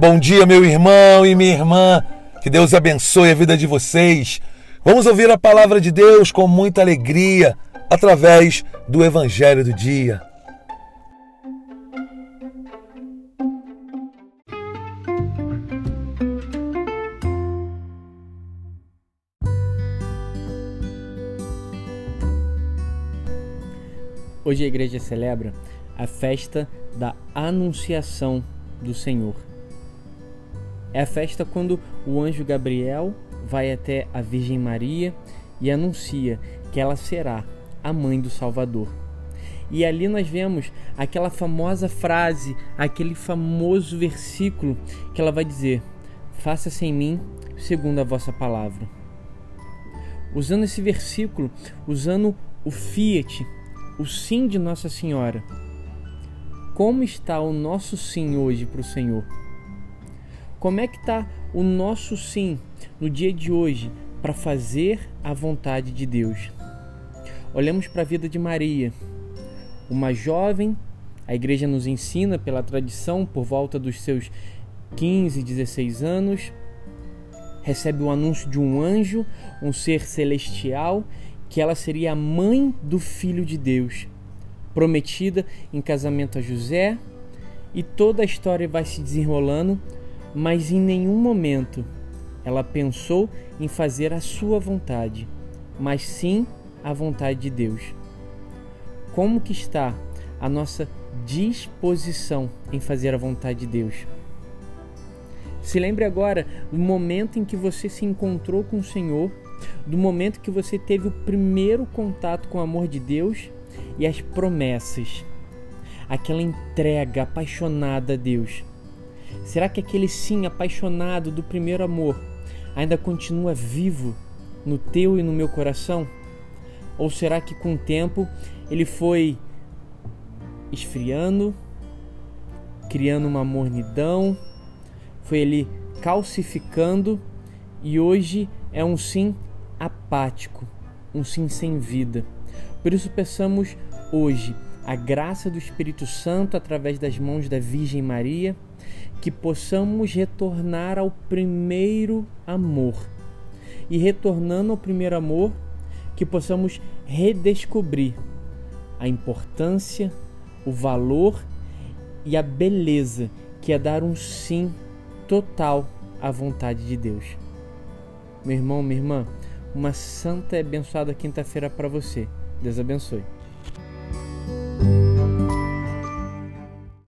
Bom dia, meu irmão e minha irmã. Que Deus abençoe a vida de vocês. Vamos ouvir a palavra de Deus com muita alegria através do Evangelho do Dia. Hoje a igreja celebra a festa da Anunciação do Senhor. É a festa quando o anjo Gabriel vai até a Virgem Maria e anuncia que ela será a mãe do Salvador. E ali nós vemos aquela famosa frase, aquele famoso versículo que ela vai dizer: faça-se em mim segundo a vossa palavra. Usando esse versículo, usando o fiat, o sim de Nossa Senhora. Como está o nosso sim hoje para o Senhor? Como é que está o nosso sim no dia de hoje para fazer a vontade de Deus? Olhamos para a vida de Maria, uma jovem, a igreja nos ensina pela tradição, por volta dos seus 15, 16 anos, recebe o anúncio de um anjo, um ser celestial, que ela seria a mãe do Filho de Deus, prometida em casamento a José, e toda a história vai se desenrolando, mas em nenhum momento ela pensou em fazer a sua vontade, mas sim a vontade de Deus. Como que está a nossa disposição em fazer a vontade de Deus? Se lembre agora do momento em que você se encontrou com o Senhor, do momento que você teve o primeiro contato com o amor de Deus e as promessas, aquela entrega apaixonada a Deus. Será que aquele sim apaixonado do primeiro amor ainda continua vivo no teu e no meu coração? Ou será que com o tempo ele foi esfriando, criando uma mornidão, foi ali calcificando e hoje é um sim apático, um sim sem vida? Por isso peçamos hoje a graça do Espírito Santo através das mãos da Virgem Maria, que possamos retornar ao primeiro amor. E retornando ao primeiro amor, que possamos redescobrir a importância, o valor e a beleza que é dar um sim total à vontade de Deus. Meu irmão, minha irmã, uma santa e abençoada quinta-feira para você. Deus abençoe.